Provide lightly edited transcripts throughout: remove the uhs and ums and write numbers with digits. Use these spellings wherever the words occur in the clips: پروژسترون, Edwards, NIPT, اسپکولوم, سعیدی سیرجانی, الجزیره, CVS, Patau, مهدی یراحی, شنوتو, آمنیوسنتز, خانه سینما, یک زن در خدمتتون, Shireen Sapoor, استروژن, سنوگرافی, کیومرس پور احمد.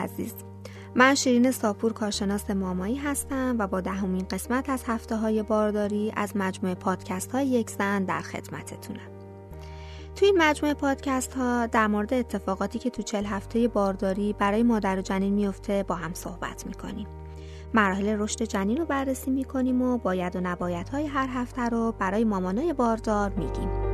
عزیز، من شیرین ساپور کارشناس مامایی هستم و با 10مین قسمت از هفته‌های بارداری از مجموعه پادکست‌های یک زن در خدمتتونم. تو این مجموعه پادکست ها در مورد اتفاقاتی که تو 40 هفته بارداری برای مادر و جنین میفته با هم صحبت میکنیم. مراحل رشد جنین رو بررسی میکنیم و باید و نباید های هر هفته رو برای مامانای باردار میگیم.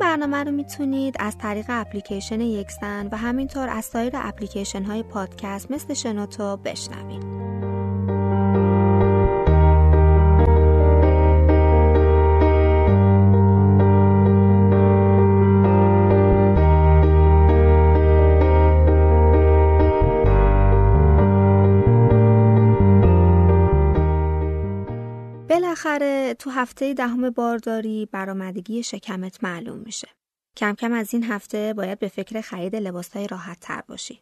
برنامه رو میتونید از طریق اپلیکیشن یک زن و همینطور از سایر اپلیکیشن های پادکست مثل شنوتو بشنوید. بالاخره تو هفته 10 بارداری برآمدگی شکمت معلوم میشه. کم کم از این هفته باید به فکر خرید لباس‌های راحت‌تر باشی.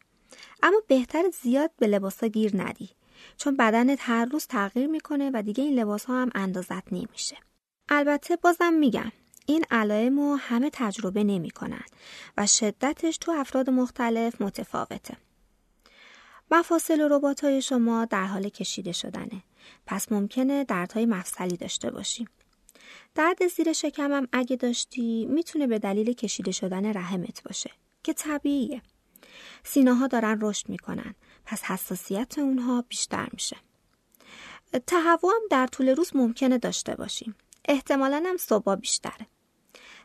اما بهتر زیاد به لباس‌ها گیر ندی، چون بدنت هر روز تغییر میکنه و دیگه این لباس‌ها هم اندازت نمیشه. البته بازم میگم این علائمو همه تجربه نمیکنن و شدتش تو افراد مختلف متفاوته. مفاصل رباط‌های شما در حال کشیده شدنه، پس ممکنه دردهای مفصلی داشته باشی. درد زیر شکم هم اگه داشتی میتونه به دلیل کشیده شدن رحمت باشه که طبیعیه. سینه‌ها دارن رشد میکنن، پس حساسیت اونها بیشتر میشه. تهوع هم در طول روز ممکنه داشته باشیم، احتمالاً هم صبح بیشتره.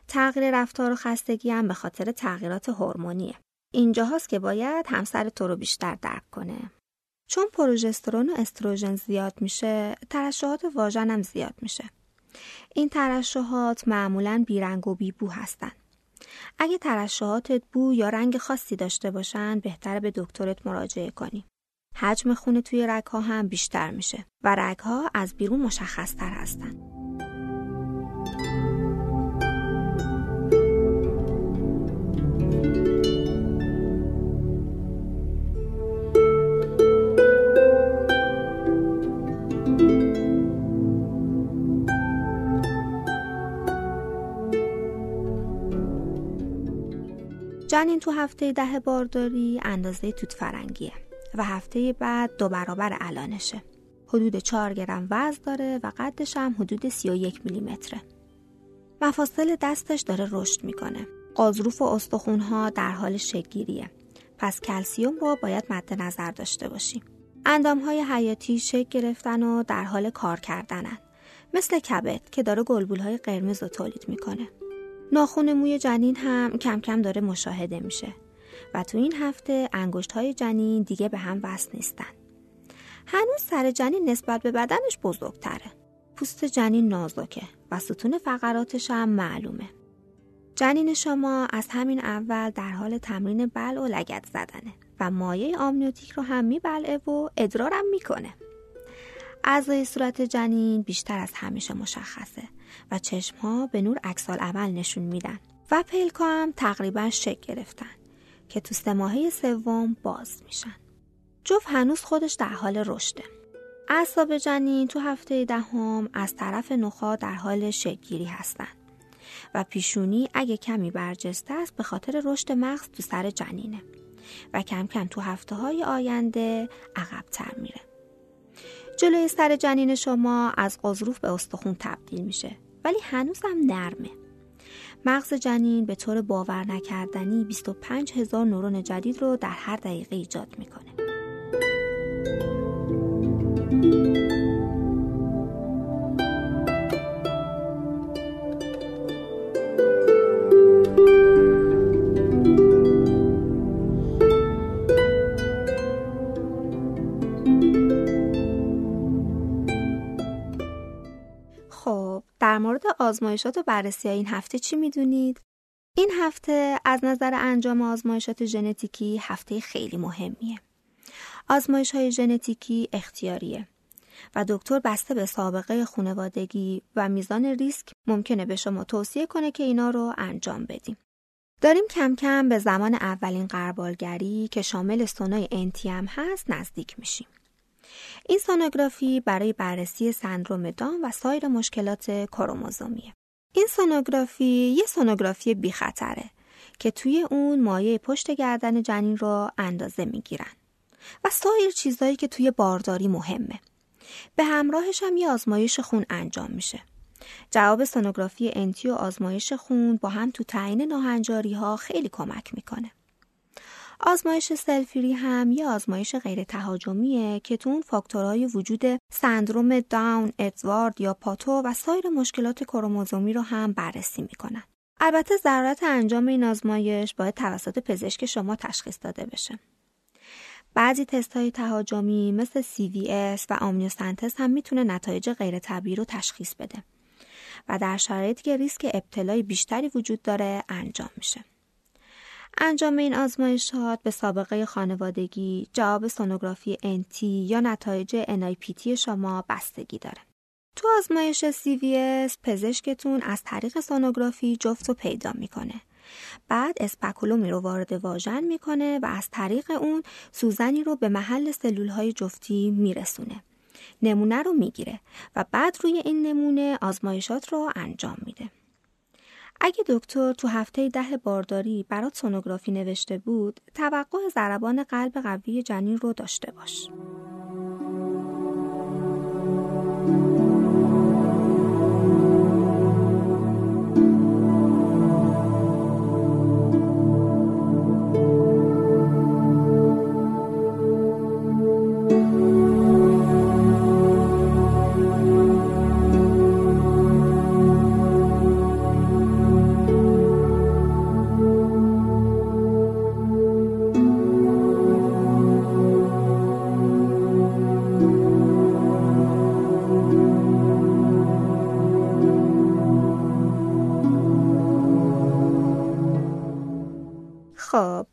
تغییر رفتار و خستگی هم به خاطر تغییرات هورمونیه. اینجاست که باید همسر تو رو بیشتر درک کنه. چون پروژسترون و استروژن زیاد میشه، ترشحات واژن هم زیاد میشه. این ترشحات معمولاً بیرنگ و بیبو هستن. اگه ترشحاتت بو یا رنگ خاصی داشته باشن، بهتره به دکترت مراجعه کنی. حجم خون توی رگ‌ها هم بیشتر میشه و رگ‌ها از بیرون مشخص‌تر هستن. جنین تو هفته 10 بارداری اندازه توت فرنگیه و هفته بعد 2 برابر الانشه. حدود 4 گرم وزن داره و قدش هم حدود 31 میلیمتره. مفاصل دستش داره رشد میکنه. قازروف و استخونها در حال شکل‌گیریه، پس کلسیوم رو باید مد نظر داشته باشیم. اندامهای حیاتی شکل گرفتن و در حال کار کردنن، مثل کبد که داره گلبولهای قرمز رو تولید میکنه. ناخن موی جنین هم کم کم داره مشاهده میشه و تو این هفته انگشت‌های جنین دیگه به هم وصل نیستن. هنوز سر جنین نسبت به بدنش بزرگتره. پوست جنین نازکه و ستون فقراتش هم معلومه. جنین شما از همین اول در حال تمرین بلع و لگد زدنه و مایع آمنیوتیک رو هم میبلعه و ادرارم میکنه. اعضای صورت جنین بیشتر از همیشه مشخصه و چشم‌ها به نور عکس‌العمل نشون میدن و پلک‌ها هم تقریبا شکل گرفتن که تو 3 ماهه سوم باز میشن. جفت هنوز خودش در حال رشده. اعصاب جنین تو هفته 10 از طرف نخاع در حال شکل‌گیری هستن و پیشونی اگه کمی برجسته است به خاطر رشد مغز تو سر جنینه و کم کم تو هفته‌های آینده عقب‌تر میره. جلوی سر جنین شما از قزروف به استخون تبدیل میشه، ولی هنوز هم نرمه. مغز جنین به طور باور نکردنی 25,000 نورون جدید رو در هر دقیقه ایجاد میکنه. در مورد آزمایشات و بررسی این هفته چی میدونید؟ این هفته از نظر انجام آزمایشات ژنتیکی هفته خیلی مهمیه. آزمایش‌های ژنتیکی اختیاریه و دکتر بسته به سابقه خانوادگی و میزان ریسک ممکنه به شما توصیه کنه که اینا رو انجام بدیم. داریم کم کم به زمان اولین غربالگری که شامل سونای NIPT هست نزدیک میشیم. این سونوگرافی برای بررسی سندروم داون و سایر مشکلات کروموزومیه. این سونوگرافی یه سونوگرافی بی خطره که توی اون مایع پشت گردن جنین رو اندازه میگیرن و سایر چیزایی که توی بارداری مهمه. به همراهش هم یه آزمایش خون انجام میشه. جواب سونوگرافی انتی و آزمایش خون با هم تو تعیین ناهنجاری‌ها خیلی کمک میکنه. آزمایش سلفیری هم یه آزمایش غیر تهاجمیه که تو اون فاکتورهای وجود سندروم داون، ادوارد یا پاتو و سایر مشکلات کروموزومی رو هم بررسی میکنن. البته ضرورت انجام این آزمایش باید توسط پزشک شما تشخیص داده بشه. بعضی تست‌های تهاجمی مثل CVS و آمنیوسنتز هم میتونه نتایج غیر طبیعی رو تشخیص بده و در شرایطی که ریسک ابتلای بیشتری وجود داره انجام میشه. انجام این آزمایشات به سابقه خانوادگی، جواب سونوگرافی NT یا نتایج NIPT شما بستگی داره. تو آزمایش CVS پزشکتون از طریق سونوگرافی جفت رو پیدا میکنه. بعد اسپکولومی رو وارد واژن میکنه و از طریق اون سوزنی رو به محل سلولهای جفتی میرسونه. نمونه رو میگیره و بعد روی این نمونه آزمایشات رو انجام میده. اگه دکتر تو هفته 10 بارداری برات سونوگرافی نوشته بود، توقع ضربان قلب قوی جنین رو داشته باش.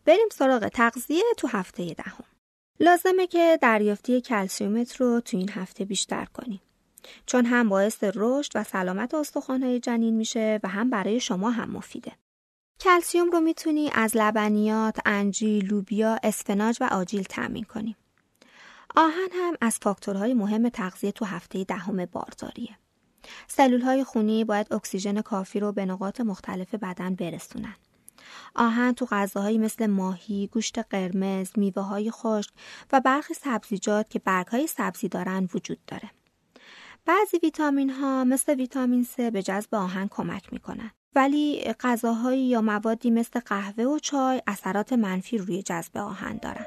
بریم سراغ تغذیه تو هفته 10. لازمه که دریافتی کلسیومت رو تو این هفته بیشتر کنی، چون هم باعث رشد و سلامت استخوان‌های جنین میشه و هم برای شما هم مفیده. کلسیوم رو میتونی از لبنیات، انجیر، لوبیا، اسفناج و آجیل تامین کنی. آهن هم از فاکتورهای مهم تغذیه تو هفته 10 بارداریه. سلول‌های خونی باید اکسیژن کافی رو به نقاط مختلف بدن برسونن. آهن تو غذاهایی مثل ماهی، گوشت قرمز، میوه‌های خشک و برخی سبزیجات که برگ‌های سبزی دارن وجود داره. بعضی ویتامین‌ها مثل ویتامین C به جذب آهن کمک می‌کنن، ولی غذاهایی یا موادی مثل قهوه و چای اثرات منفی روی جذب آهن دارن.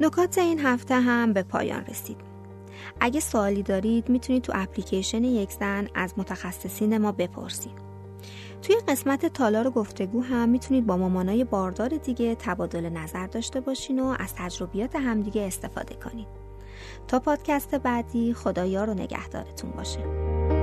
نکات این هفته هم به پایان رسید. اگه سوالی دارید میتونید تو اپلیکیشن یک زن از متخصصین ما بپرسید. توی قسمت تالار گفتگو هم میتونید با مامانای باردار دیگه تبادل نظر داشته باشین و از تجربیات همدیگه استفاده کنید. تا پادکست بعدی، خدایا رو نگهدارتون باشه.